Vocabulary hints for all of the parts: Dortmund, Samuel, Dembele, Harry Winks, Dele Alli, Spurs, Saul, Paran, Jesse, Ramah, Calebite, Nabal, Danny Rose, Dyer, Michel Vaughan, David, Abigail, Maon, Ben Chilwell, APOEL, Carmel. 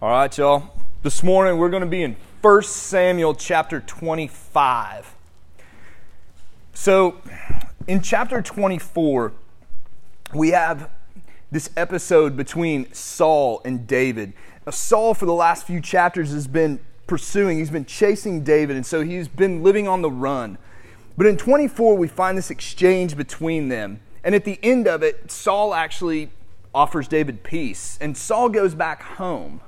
All right, y'all. This morning we're going to be in 1 Samuel chapter 25. So in chapter 24, we have this episode between Saul and David. Now, Saul for the last few chapters has been pursuing, he's been chasing David, and so he's been living on the run. But in 24, we find this exchange between them. And at the end of it, Saul actually offers David peace, and Saul goes back home.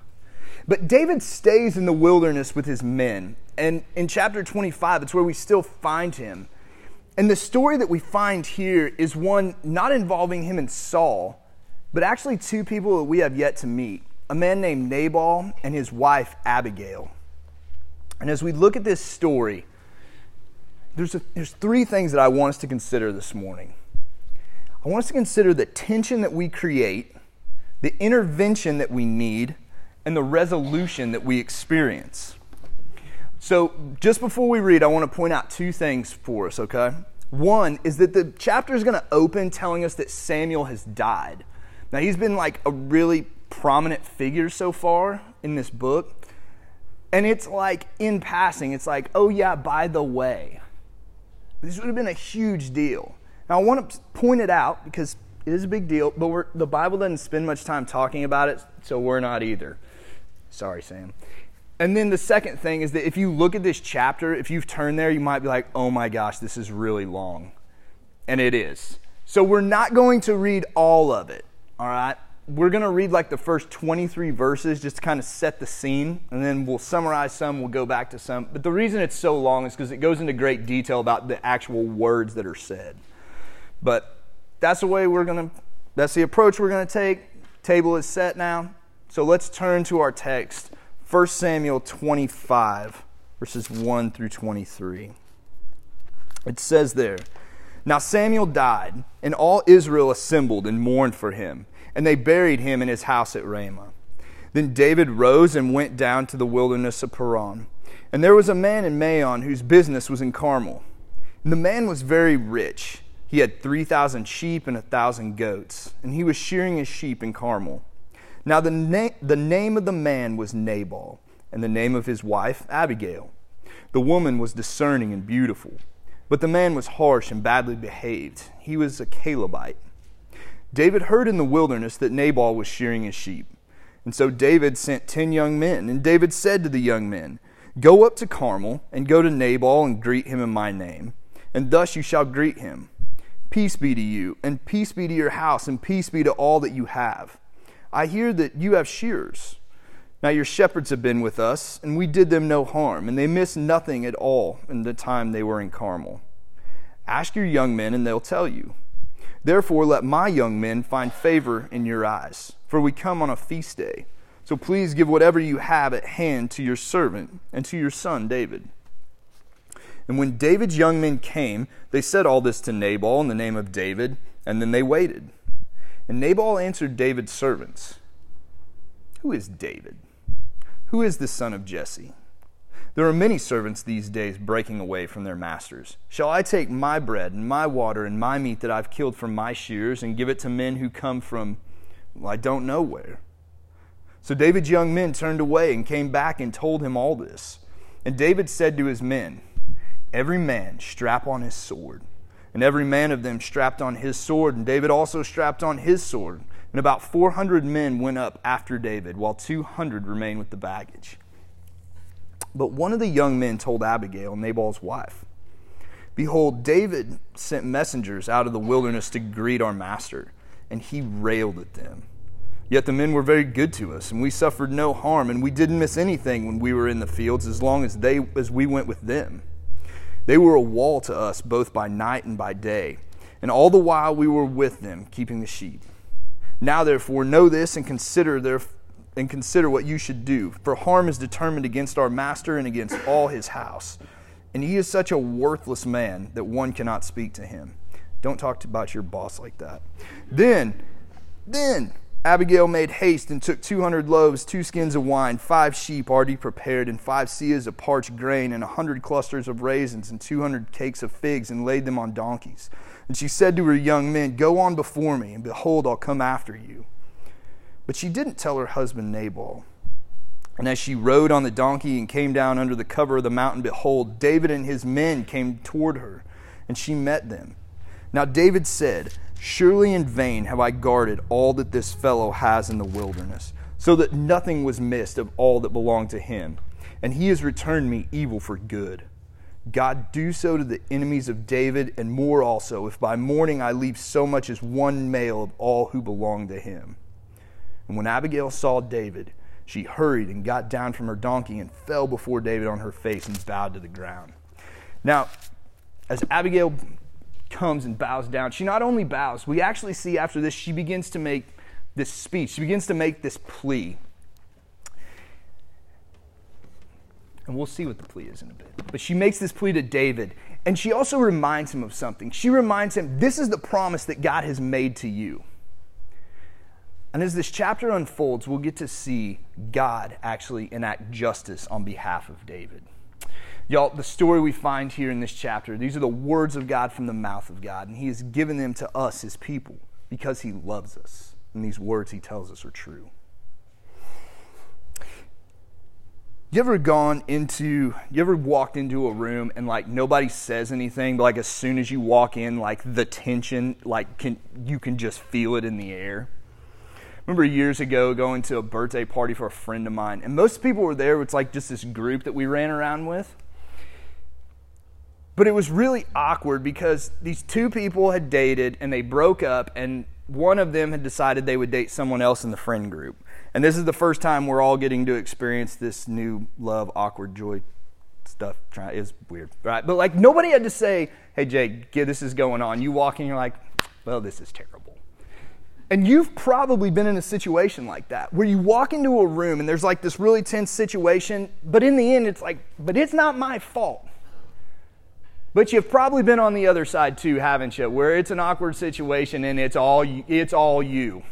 But David stays in the wilderness with his men, and in chapter 25, it's where we still find him. And the story that we find here is one not involving him and Saul, but actually two people that we have yet to meet, a man named Nabal and his wife Abigail. And as we look at this story, there's three things that I want us to consider this morning. I want us to consider the tension that we create, the intervention that we need, and the resolution that we experience. So just before we read, I want to point out two things for us, okay? One is that the chapter is going to open telling us that Samuel has died. Now, he's been like a really prominent figure so far in this book. And it's like in passing, it's like, oh yeah, by the way. This would have been a huge deal. Now, I want to point it out because it is a big deal, but the Bible doesn't spend much time talking about it, so we're not either. Sorry, Sam. And then the second thing is that if you look at this chapter, if you've turned there, you might be like, oh my gosh, this is really long. And it is. So we're not going to read all of it, all right? We're going to read like the first 23 verses just to kind of set the scene, and then we'll summarize some, we'll go back to some. But the reason it's so long is because it goes into great detail about the actual words that are said. But that's the approach we're going to take. Table is set now. So let's turn to our text, 1 Samuel 25, verses 1 through 23. It says there, "Now Samuel died, and all Israel assembled and mourned for him, and they buried him in his house at Ramah. Then David rose and went down to the wilderness of Paran. And there was a man in Maon whose business was in Carmel. And the man was very rich. He had 3,000 sheep and 1,000 goats, and he was shearing his sheep in Carmel. Now the name of the man was Nabal, and the name of his wife Abigail. The woman was discerning and beautiful, but the man was harsh and badly behaved. He was a Calebite. David heard in the wilderness that Nabal was shearing his sheep, and so David sent 10 young men, and David said to the young men, 'Go up to Carmel and go to Nabal and greet him in my name, and thus you shall greet him. Peace be to you, and peace be to your house, and peace be to all that you have. I hear that you have shearers. Now your shepherds have been with us, and we did them no harm, and they missed nothing at all in the time they were in Carmel. Ask your young men, and they'll tell you. Therefore let my young men find favor in your eyes, for we come on a feast day. So please give whatever you have at hand to your servant and to your son David.' And when David's young men came, they said all this to Nabal in the name of David, and then they waited. And Nabal answered David's servants, 'Who is David? Who is the son of Jesse? There are many servants these days breaking away from their masters. Shall I take my bread and my water and my meat that I've killed from my shears and give it to men who come from, I don't know where?' So David's young men turned away and came back and told him all this. And David said to his men, 'Every man strap on his sword.' And every man of them strapped on his sword, and David also strapped on his sword. And about 400 men went up after David, while 200 remained with the baggage. But one of the young men told Abigail, Nabal's wife, 'Behold, David sent messengers out of the wilderness to greet our master, and he railed at them. Yet the men were very good to us, and we suffered no harm, and we didn't miss anything when we were in the fields as we went with them. They were a wall to us both by night and by day, and all the while we were with them keeping the sheep. Now therefore know this and consider what you should do, for harm is determined against our master and against all his house. And he is such a worthless man that one cannot speak to him.' Don't talk about your boss like that. Then Abigail made haste and took 200 loaves, 2 skins of wine, 5 sheep already prepared, and 5 seahs of parched grain, and 100 clusters of raisins, and 200 cakes of figs, and laid them on donkeys. And she said to her young men, 'Go on before me, and behold, I'll come after you.' But she didn't tell her husband Nabal. And as she rode on the donkey and came down under the cover of the mountain, behold, David and his men came toward her, and she met them. Now David said, surely in vain have I guarded all that this fellow has in the wilderness, so that nothing was missed of all that belonged to him. And he has returned me evil for good. God, do so to the enemies of David, and more also, if by morning I leave so much as one male of all who belong to him. And when Abigail saw David, she hurried and got down from her donkey and fell before David on her face and bowed to the ground. Now, as Abigail comes and bows down, she not only bows, we actually see after this, she begins to make this speech. She begins to make this plea. And we'll see what the plea is in a bit. But she makes this plea to David. And she also reminds him of something. She reminds him, this is the promise that God has made to you. And as this chapter unfolds, we'll get to see God actually enact justice on behalf of David. Y'all, the story we find here in this chapter, these are the words of God from the mouth of God, and he has given them to us, his people, because he loves us. And these words he tells us are true. You ever walked into a room and like nobody says anything, but like as soon as you walk in, like the tension, you can just feel it in the air? I remember years ago going to a birthday party for a friend of mine, and most people were there. It's like just this group that we ran around with. But it was really awkward because these two people had dated and they broke up, and one of them had decided they would date someone else in the friend group. And this is the first time we're all getting to experience this new love, awkward, joy stuff. It's weird, right? But like nobody had to say, hey, Jake, this is going on. You walk in, you're like, well, this is terrible. And you've probably been in a situation like that, where you walk into a room and there's like this really tense situation, but in the end it's like, but it's not my fault. But you've probably been on the other side too, haven't you? Where it's an awkward situation and it's all you.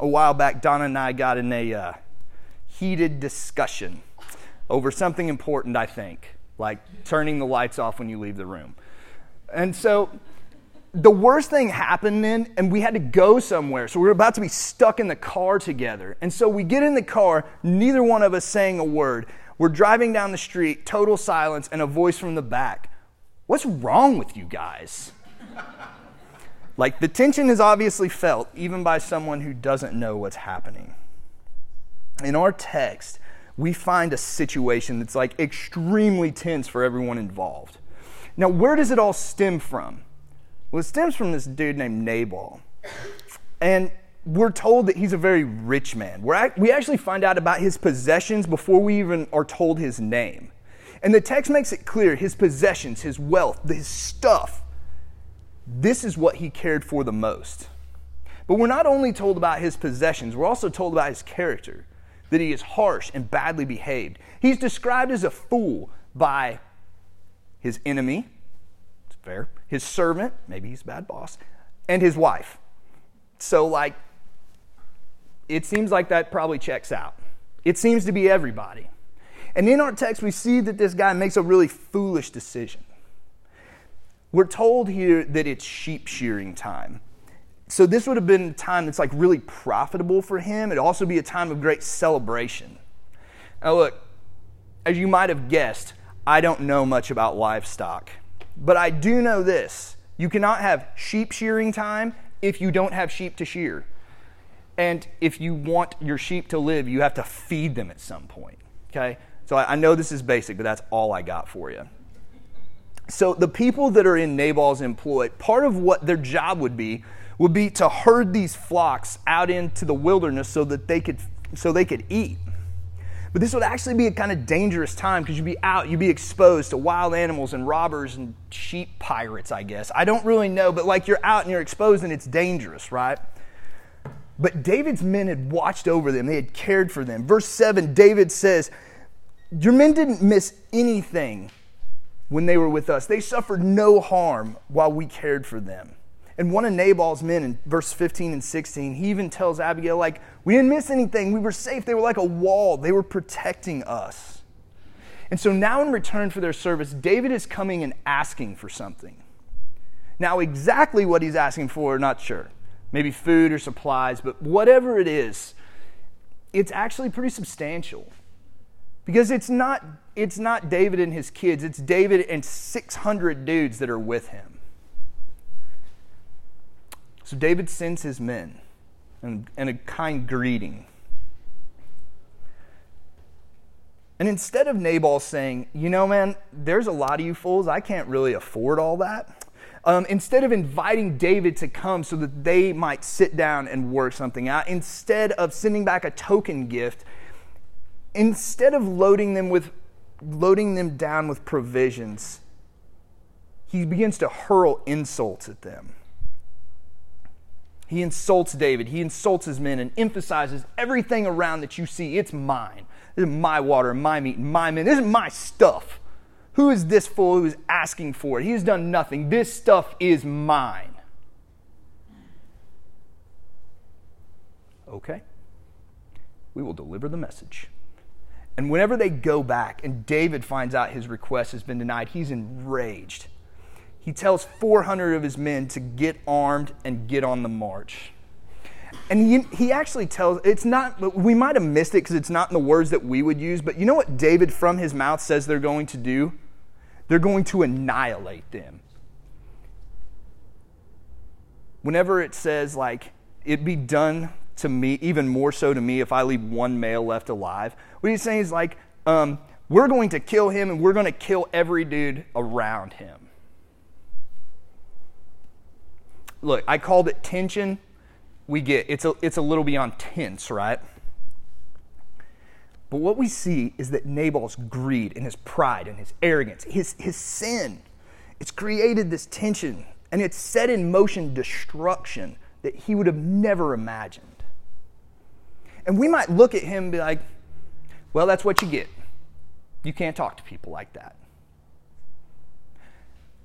A while back, Donna and I got in a heated discussion over something important, I think, like turning the lights off when you leave the room. And so the worst thing happened then, and we had to go somewhere. So we were about to be stuck in the car together. And so we get in the car, neither one of us saying a word. We're driving down the street, total silence, and a voice from the back. What's wrong with you guys? Like the tension is obviously felt, even by someone who doesn't know what's happening. In our text, we find a situation that's like extremely tense for everyone involved. Now, where does it all stem from? Well, it stems from this dude named Nabal. And we're told that he's a very rich man. We actually find out about his possessions before we even are told his name. And the text makes it clear, his possessions, his wealth, his stuff, this is what he cared for the most. But we're not only told about his possessions, we're also told about his character, that he is harsh and badly behaved. He's described as a fool by his enemy, fair, his servant, maybe he's a bad boss, and his wife. So like, it seems like that probably checks out. It seems to be everybody. And in our text, we see that this guy makes a really foolish decision. We're told here that it's sheep shearing time. So this would have been a time that's like really profitable for him. It'd also be a time of great celebration. Now look, as you might have guessed, I don't know much about livestock. But I do know this, you cannot have sheep shearing time if you don't have sheep to shear. And if you want your sheep to live, you have to feed them at some point, okay? So I know this is basic, but that's all I got for you. So the people that are in Nabal's employ, part of what their job would be to herd these flocks out into the wilderness so they could eat. But this would actually be a kind of dangerous time because you'd be out, you'd be exposed to wild animals and robbers and sheep pirates, I guess. I don't really know, but like you're out and you're exposed and it's dangerous, right? But David's men had watched over them. They had cared for them. Verse 7, David says, your men didn't miss anything when they were with us. They suffered no harm while we cared for them. And one of Nabal's men in verse 15 and 16, he even tells Abigail, like, we didn't miss anything. We were safe. They were like a wall. They were protecting us. And so now in return for their service, David is coming and asking for something. Now exactly what he's asking for, not sure. Maybe food or supplies, but whatever it is, it's actually pretty substantial. Because it's not David and his kids. It's David and 600 dudes that are with him. So David sends his men and a kind greeting. And instead of Nabal saying, you know, man, there's a lot of you fools. I can't really afford all that. Instead of inviting David to come so that they might sit down and work something out, instead of sending back a token gift, instead of loading them down with provisions, he begins to hurl insults at them. He insults David. He insults his men and emphasizes everything around that you see. It's mine. This is my water, my meat, my men. This is my stuff. Who is this fool who is asking for it? He has done nothing. This stuff is mine. Okay. We will deliver the message. And whenever they go back and David finds out his request has been denied, he's enraged. He tells 400 of his men to get armed and get on the march. And he actually tells, it's not, we might have missed it because it's not in the words that we would use, but you know what David from his mouth says they're going to do? They're going to annihilate them. Whenever it says, like, it'd be done to me, even more so to me, if I leave one male left alive, what he's saying is like, we're going to kill him and we're going to kill every dude around him. Look, I called it tension. We get it's a little beyond tense, right? But what we see is that Nabal's greed and his pride and his arrogance, his sin, it's created this tension and it's set in motion destruction that he would have never imagined. And we might look at him and be like, well, that's what you get. You can't talk to people like that.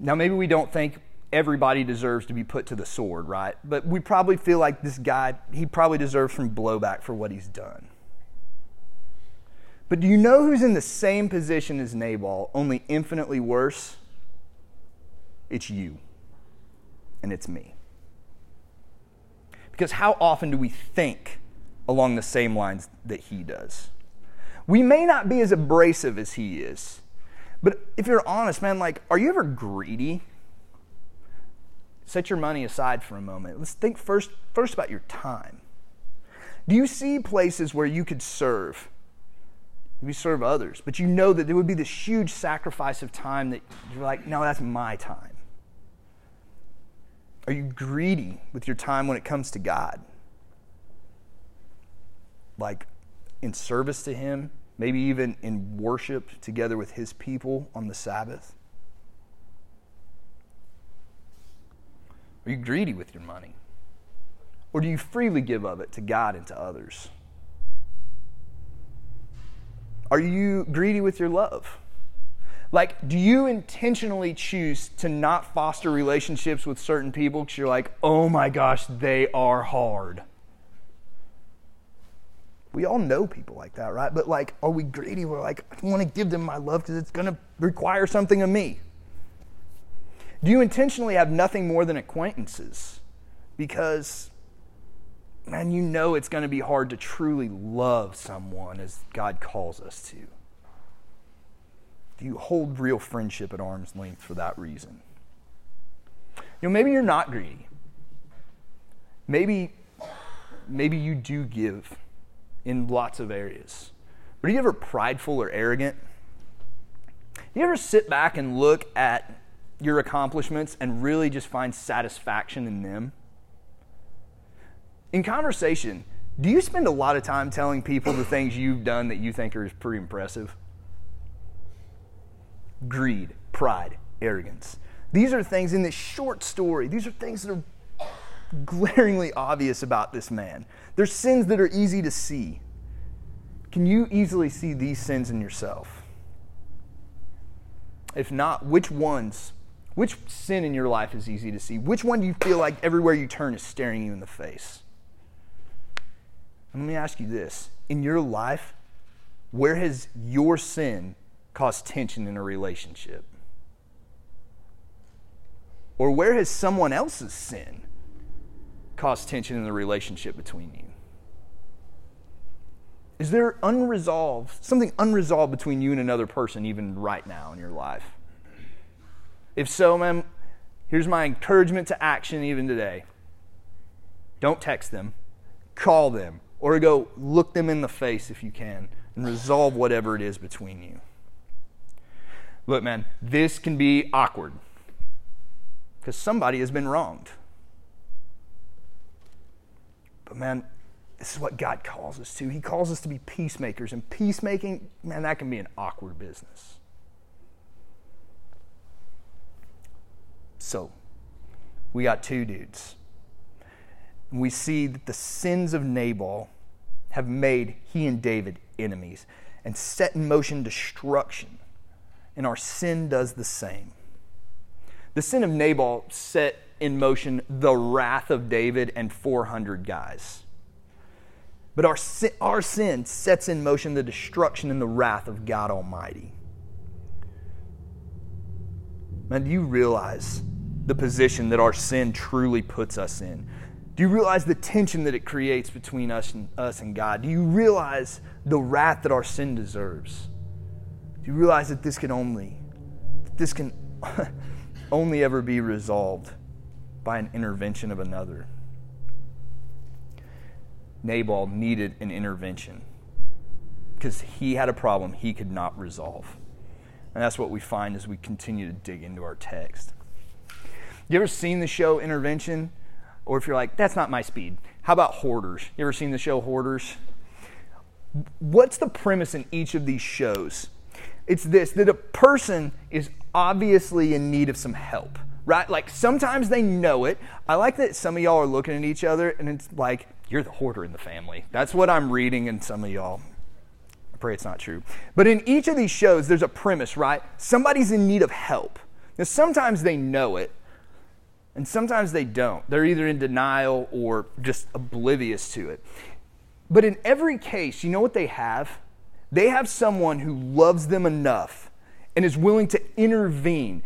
Now, maybe we don't think everybody deserves to be put to the sword, right? But we probably feel like this guy, he probably deserves some blowback for what he's done. But do you know who's in the same position as Nabal, only infinitely worse? It's you. And it's me. Because how often do we think along the same lines that he does? We may not be as abrasive as he is, but if you're honest, man, like, are you ever greedy? Set your money aside for a moment. Let's think first about your time. Do you see places where you could serve? You serve others, but you know that there would be this huge sacrifice of time that you're like, no, that's my time. Are you greedy with your time when it comes to God? Like, in service to Him, maybe even in worship together with His people on the Sabbath? Are you greedy with your money? Or do you freely give of it to God and to others? Are you greedy with your love? Like, do you intentionally choose to not foster relationships with certain people because you're like, oh my gosh, they are hard? We all know people like that, right? But like, are we greedy? We're like, I want to give them my love because it's going to require something of me. Do you intentionally have nothing more than acquaintances? Because, man, you know it's going to be hard to truly love someone as God calls us to. Do you hold real friendship at arm's length for that reason? You know, maybe you're not greedy. Maybe you do give in lots of areas. But are you ever prideful or arrogant? Do you ever sit back and look at your accomplishments and really just find satisfaction in them? In conversation, do you spend a lot of time telling people the things you've done that you think are pretty impressive? Greed, pride, arrogance. These are things in this short story, these are things that are glaringly obvious about this man. They're sins that are easy to see. Can you easily see these sins in yourself? If not, which sin in your life is easy to see? Which one do you feel like everywhere you turn is staring you in the face? And let me ask you this. In your life, where has your sin caused tension in a relationship? Or where has someone else's sin caused tension in the relationship between you? Is there something unresolved between you and another person even right now in your life? If so, man, here's my encouragement to action even today. Don't text them. Call them. Or go look them in the face if you can and resolve whatever it is between you. Look, man, this can be awkward because somebody has been wronged. But, man, this is what God calls us to. He calls us to be peacemakers. And peacemaking, man, that can be an awkward business. So, we got two dudes. We see that the sins of Nabal have made he and David enemies and set in motion destruction. And our sin does the same. The sin of Nabal set in motion the wrath of David and 400 guys. But our sin sets in motion the destruction and the wrath of God Almighty. Man, do you realize the position that our sin truly puts us in? Do you realize the tension that it creates between us and God? Do you realize the wrath that our sin deserves? Do you realize that this can only ever be resolved by an intervention of another? Nabal needed an intervention because he had a problem he could not resolve. And that's what we find as we continue to dig into our text. You ever seen the show Intervention? Or if you're like, that's not my speed. How about Hoarders? You ever seen the show Hoarders? What's the premise in each of these shows? It's this, that a person is obviously in need of some help, right? Like sometimes they know it. I like that some of y'all are looking at each other and it's like, you're the hoarder in the family. That's what I'm reading in some of y'all. I pray it's not true. But in each of these shows, there's a premise, right? Somebody's in need of help. Now sometimes they know it. And sometimes they don't. They're either in denial or just oblivious to it. But in every case, you know what they have? They have someone who loves them enough and is willing to intervene.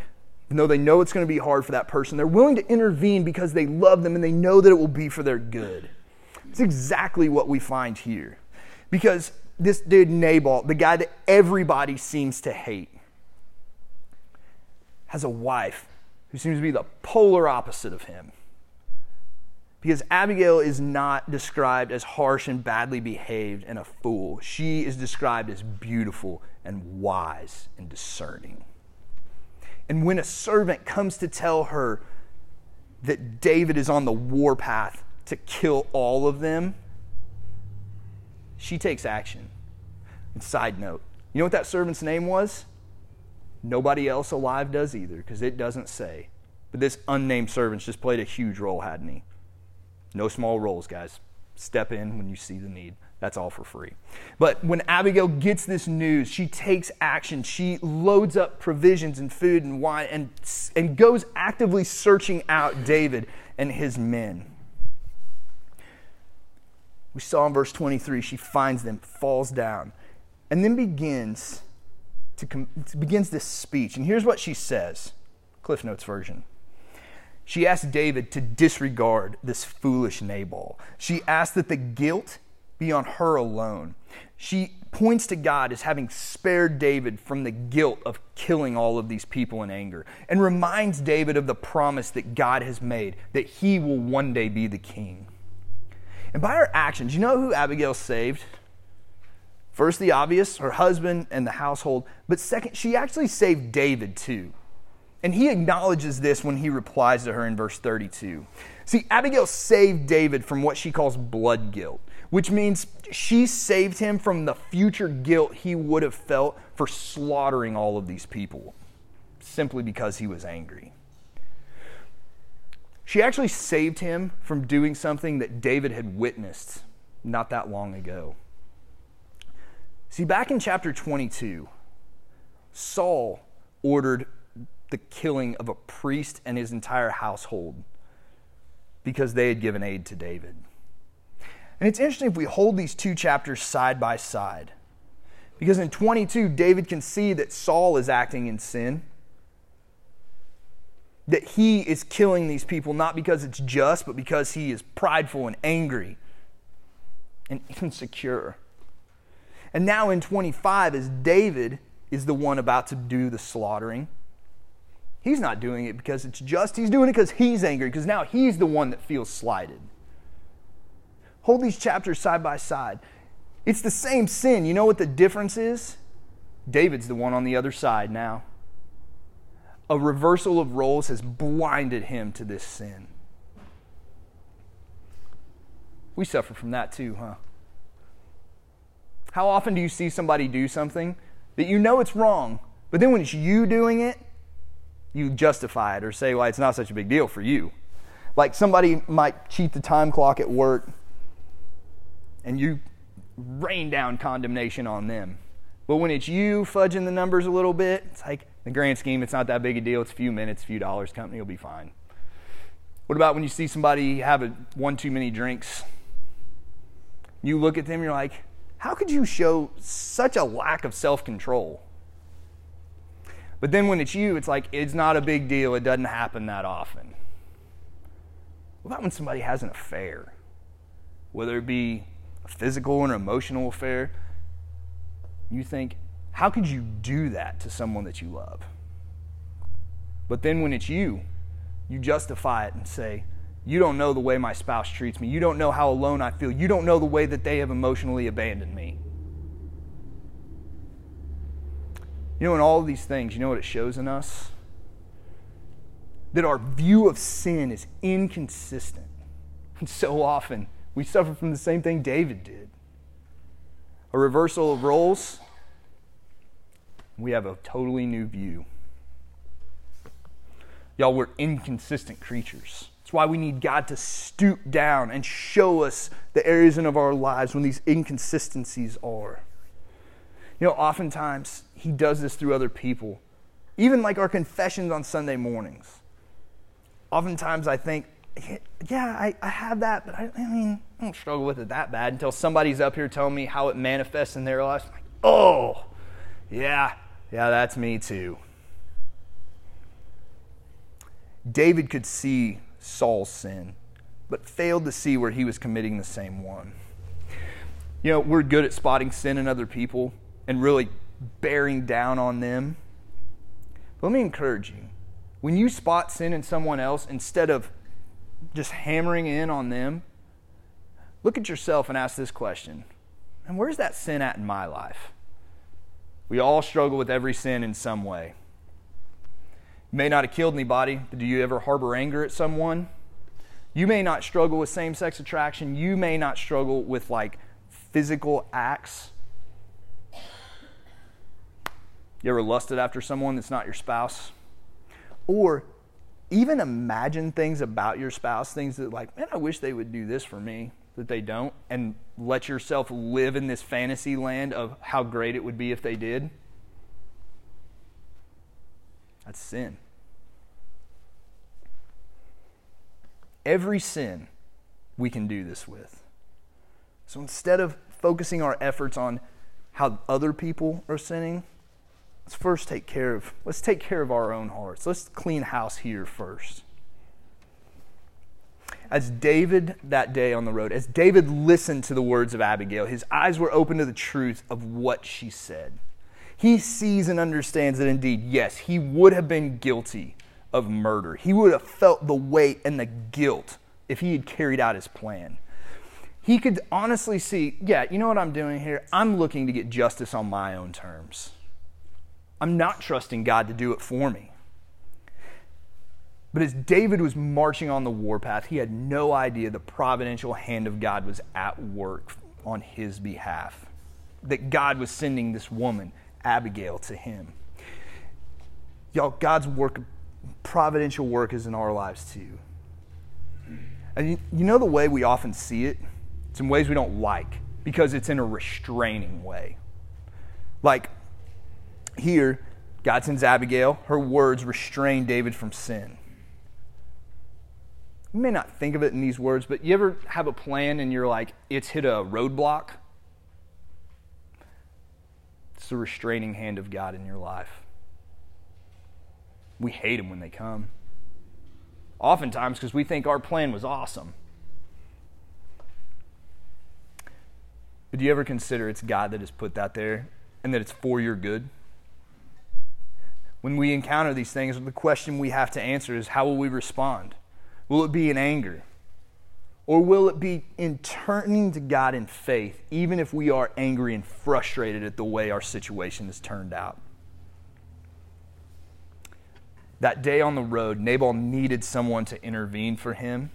Even though they know it's going to be hard for that person, they're willing to intervene because they love them and they know that it will be for their good. It's exactly what we find here. Because this dude Nabal, the guy that everybody seems to hate, has a wife who seems to be the polar opposite of him. Because Abigail is not described as harsh and badly behaved and a fool. She is described as beautiful and wise and discerning. And when a servant comes to tell her that David is on the warpath to kill all of them, she takes action. And side note, you know what that servant's name was? Nobody else alive does either, because it doesn't say. But this unnamed servant's just played a huge role, hadn't he? No small roles, guys. Step in when you see the need. That's all for free. But when Abigail gets this news, she takes action. She loads up provisions and food and wine and goes actively searching out David and his men. We saw in verse 23, she finds them, falls down, and then begins this speech. And here's what she says, Cliff Notes version. She asked David to disregard this foolish Nabal. She asked that the guilt be on her alone. She points to God as having spared David from the guilt of killing all of these people in anger and reminds David of the promise that God has made that he will one day be the king. And by her actions, you know who Abigail saved? First, the obvious, her husband and the household. But second, she actually saved David too. And he acknowledges this when he replies to her in verse 32. See, Abigail saved David from what she calls blood guilt, which means she saved him from the future guilt he would have felt for slaughtering all of these people simply because he was angry. She actually saved him from doing something that David had witnessed not that long ago. See, back in chapter 22, Saul ordered the killing of a priest and his entire household because they had given aid to David. And it's interesting if we hold these two chapters side by side, because in 22, David can see that Saul is acting in sin, that he is killing these people not because it's just, but because he is prideful and angry and insecure. And now in 25, as David is the one about to do the slaughtering, he's not doing it because it's just. He's doing it because he's angry, because now he's the one that feels slighted. Hold these chapters side by side. It's the same sin. You know what the difference is? David's the one on the other side now. A reversal of roles has blinded him to this sin. We suffer from that too, huh? How often do you see somebody do something that you know it's wrong, but then when it's you doing it, you justify it or say, well, it's not such a big deal for you. Like somebody might cheat the time clock at work and you rain down condemnation on them. But when it's you fudging the numbers a little bit, it's like, in the grand scheme, it's not that big a deal. It's a few minutes, a few dollars. Company will be fine. What about when you see somebody have one too many drinks? You look at them, you're like, how could you show such a lack of self-control? But then when it's you, it's like, it's not a big deal. It doesn't happen that often. What about when somebody has an affair? Whether it be a physical or an emotional affair, you think, how could you do that to someone that you love? But then when it's you, you justify it and say, you don't know the way my spouse treats me. You don't know how alone I feel. You don't know the way that they have emotionally abandoned me. You know, in all of these things, you know what it shows in us? That our view of sin is inconsistent. And so often, we suffer from the same thing David did. A reversal of roles. We have a totally new view. Y'all, we're inconsistent creatures. That's why we need God to stoop down and show us the areas of our lives when these inconsistencies are. You know, oftentimes, He does this through other people. Even like our confessions on Sunday mornings. Oftentimes I think, yeah, I have that, but I don't struggle with it that bad until somebody's up here telling me how it manifests in their lives. I'm like, oh, yeah, that's me too. David could see Saul's sin, but failed to see where he was committing the same one. You know, we're good at spotting sin in other people and really bearing down on them. But let me encourage you. When you spot sin in someone else, instead of just hammering in on them, look at yourself and ask this question. And where's that sin at in my life? We all struggle with every sin in some way. You may not have killed anybody, but do you ever harbor anger at someone? You may not struggle with same-sex attraction. You may not struggle with like physical acts. You ever lusted after someone that's not your spouse? Or even imagine things about your spouse, things that like, man, I wish they would do this for me, that they don't, and let yourself live in this fantasy land of how great it would be if they did. That's sin. Every sin we can do this with. So instead of focusing our efforts on how other people are sinning, let's take care of our own hearts. Let's clean house here first. As David that day on the road, as David listened to the words of Abigail, his eyes were open to the truth of what she said. He sees and understands that indeed, yes, he would have been guilty of murder. He would have felt the weight and the guilt if he had carried out his plan. He could honestly see, yeah, you know what I'm doing here? I'm looking to get justice on my own terms. I'm not trusting God to do it for me. But as David was marching on the warpath, he had no idea the providential hand of God was at work on his behalf. That God was sending this woman, Abigail, to him. Y'all, God's work, providential work, is in our lives too. And you know the way we often see it? It's in ways we don't like, because it's in a restraining way. Like here, God sends Abigail. Her words restrain David from sin. You may not think of it in these words, but you ever have a plan and you're like, it's hit a roadblock? It's the restraining hand of God in your life. We hate them when they come. Oftentimes because we think our plan was awesome. But do you ever consider it's God that has put that there and that it's for your good? When we encounter these things, the question we have to answer is, how will we respond? Will it be in anger? Or will it be in turning to God in faith, even if we are angry and frustrated at the way our situation has turned out? That day on the road, Nabal needed someone to intervene for him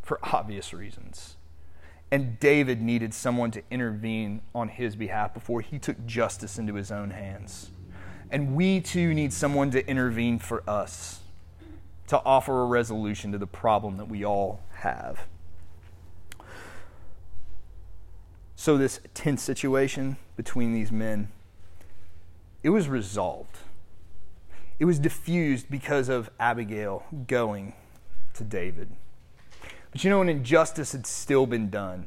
for obvious reasons. And David needed someone to intervene on his behalf before he took justice into his own hands. And we too need someone to intervene for us, to offer a resolution to the problem that we all have. So this tense situation between these men, it was resolved. It was diffused because of Abigail going to David. But you know, an injustice had still been done.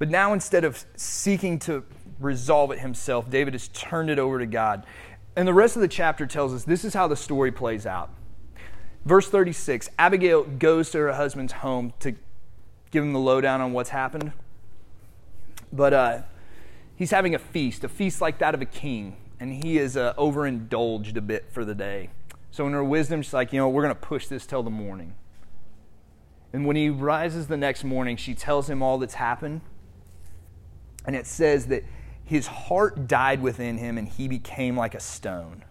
But now, instead of seeking to resolve it himself, David has turned it over to God. And the rest of the chapter tells us this is how the story plays out. Verse 36, Abigail goes to her husband's home to give him the lowdown on what's happened. But he's having a feast like that of a king. And he is overindulged a bit for the day. So in her wisdom, she's like, you know, we're going to push this till the morning. And when he rises the next morning, she tells him all that's happened. And it says that his heart died within him and he became like a stone.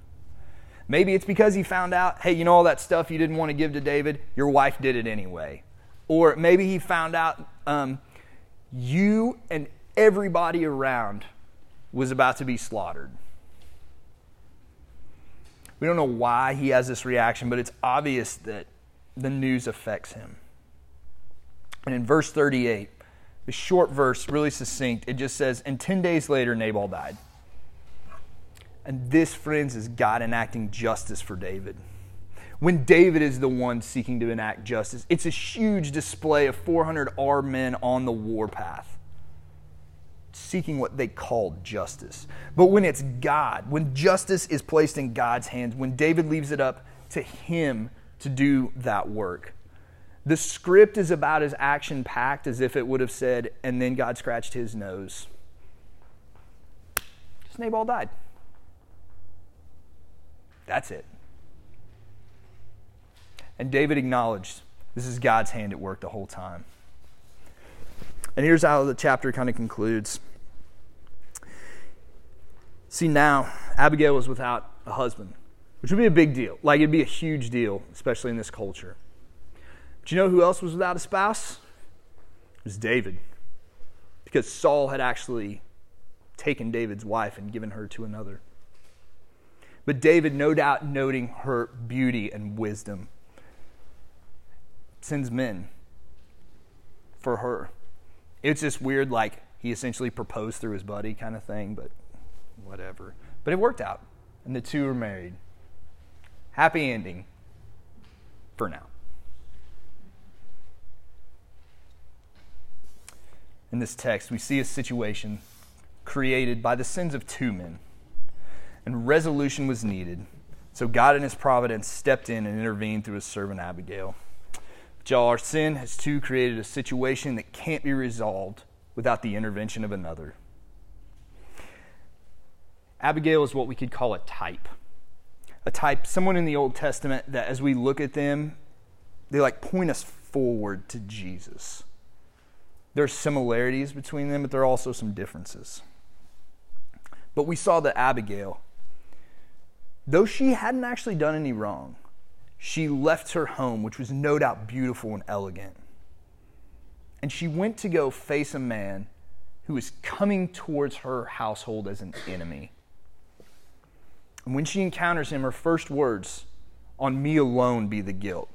Maybe it's because he found out, hey, you know all that stuff you didn't want to give to David? Your wife did it anyway. Or maybe he found out you and everybody around was about to be slaughtered. We don't know why he has this reaction, but it's obvious that the news affects him. And in verse 38, the short verse, really succinct, it just says, and 10 days later, Nabal died. And this, friends, is God enacting justice for David. When David is the one seeking to enact justice, it's a huge display of 400 armed men on the warpath, seeking what they called justice. But when it's God, when justice is placed in God's hands, when David leaves it up to him to do that work, the script is about as action-packed as if it would have said, and then God scratched his nose. Just Nabal died. That's it. And David acknowledged this is God's hand at work the whole time. And here's how the chapter kind of concludes. See, now, Abigail was without a husband, which would be a big deal. Like, it'd be a huge deal, especially in this culture. But you know who else was without a spouse? It was David. Because Saul had actually taken David's wife and given her to another. But David, no doubt noting her beauty and wisdom, sends men for her. It's just weird, like he essentially proposed through his buddy kind of thing, but whatever. But it worked out, and the two are married. Happy ending for now. In this text, we see a situation created by the sins of two men, and resolution was needed. So God in his providence stepped in and intervened through his servant Abigail. Y'all, our sin has too created a situation that can't be resolved without the intervention of another. Abigail is what we could call a type. A type, someone in the Old Testament that as we look at them, they like point us forward to Jesus. There are similarities between them, but there are also some differences. But we saw that Abigail, though she hadn't actually done any wrong, she left her home, which was no doubt beautiful and elegant. And she went to go face a man who was coming towards her household as an enemy. And when she encounters him, her first words, "On me alone be the guilt,"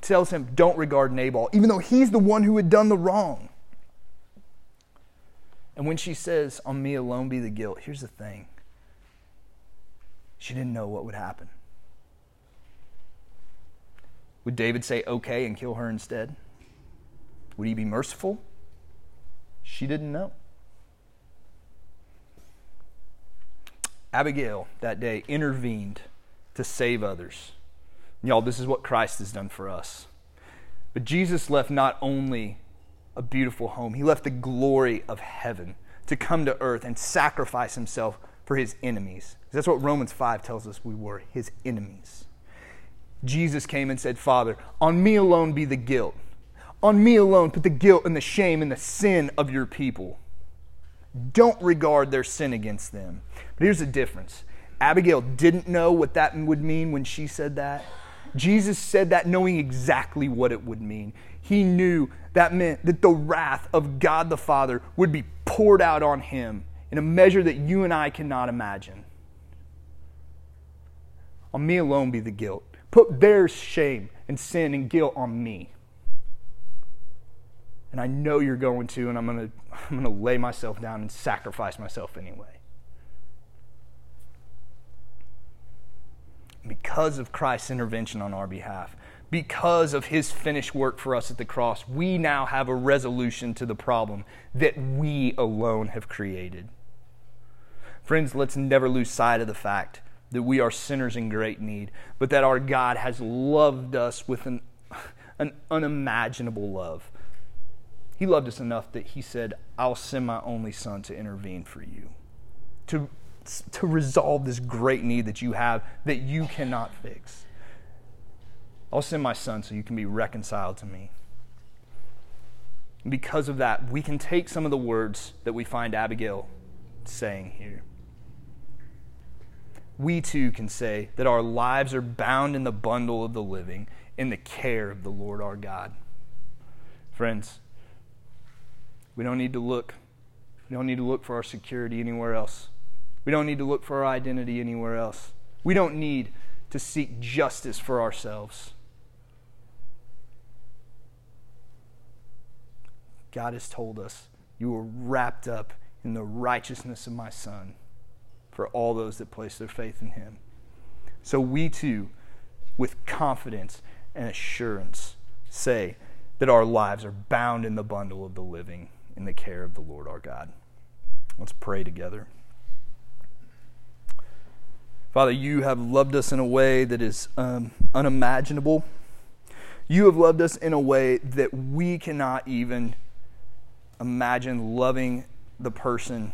tells him, don't regard Nabal, even though he's the one who had done the wrong. And when she says, "On me alone be the guilt," here's the thing. She didn't know what would happen. Would David say okay and kill her instead? Would he be merciful? She didn't know. Abigail that day intervened to save others. Y'all, this is what Christ has done for us. But Jesus left not only a beautiful home. He left the glory of heaven to come to earth and sacrifice himself for his enemies. That's what Romans 5 tells us we were, his enemies. Jesus came and said, Father, on me alone be the guilt. On me alone put the guilt and the shame and the sin of your people. Don't regard their sin against them. But here's the difference. Abigail didn't know what that would mean when she said that. Jesus said that knowing exactly what it would mean. He knew that meant that the wrath of God the Father would be poured out on him in a measure that you and I cannot imagine. On me alone be the guilt. Put their shame and sin and guilt on me. And I know you're going to, and I'm going to lay myself down and sacrifice myself anyway. Because of Christ's intervention on our behalf, because of his finished work for us at the cross, we now have a resolution to the problem that we alone have created. Friends, let's never lose sight of the fact that we are sinners in great need, but that our God has loved us with an unimaginable love. He loved us enough that he said, I'll send my only son to intervene for you, to resolve this great need that you have that you cannot fix. I'll send my son so you can be reconciled to me. And because of that, we can take some of the words that we find Abigail saying here. We too can say that our lives are bound in the bundle of the living, in the care of the Lord our God. Friends, we don't need to look for our security anywhere else. We don't need to look for our identity anywhere else. We don't need to seek justice for ourselves. God has told us, you were wrapped up in the righteousness of my Son for all those that place their faith in him. So we too, with confidence and assurance, say that our lives are bound in the bundle of the living in the care of the Lord our God. Let's pray together. Father, you have loved us in a way that is unimaginable. You have loved us in a way that we cannot even imagine loving the person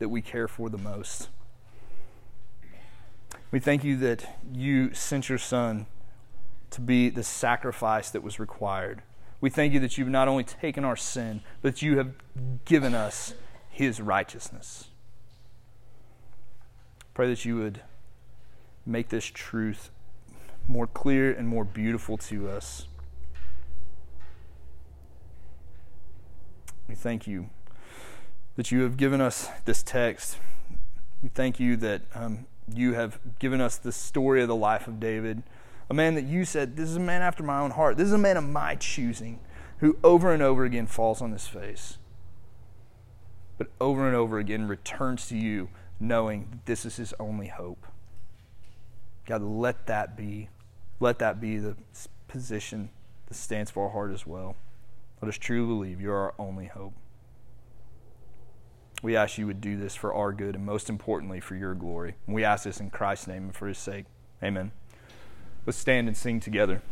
that we care for the most. We thank you that you sent your Son to be the sacrifice that was required. We thank you that you've not only taken our sin, but you have given us his righteousness. Pray that you would make this truth more clear and more beautiful to us. We thank you that you have given us this text. We thank you that you have given us the story of the life of David, a man that you said, this is a man after my own heart. This is a man of my choosing, who over and over again falls on his face, but over and over again returns to you, knowing that this is his only hope. God, let that be the position that stands for our heart as well. Let us truly believe you're our only hope. We ask you would do this for our good and most importantly for your glory. And we ask this in Christ's name and for his sake. Amen. Let's stand and sing together.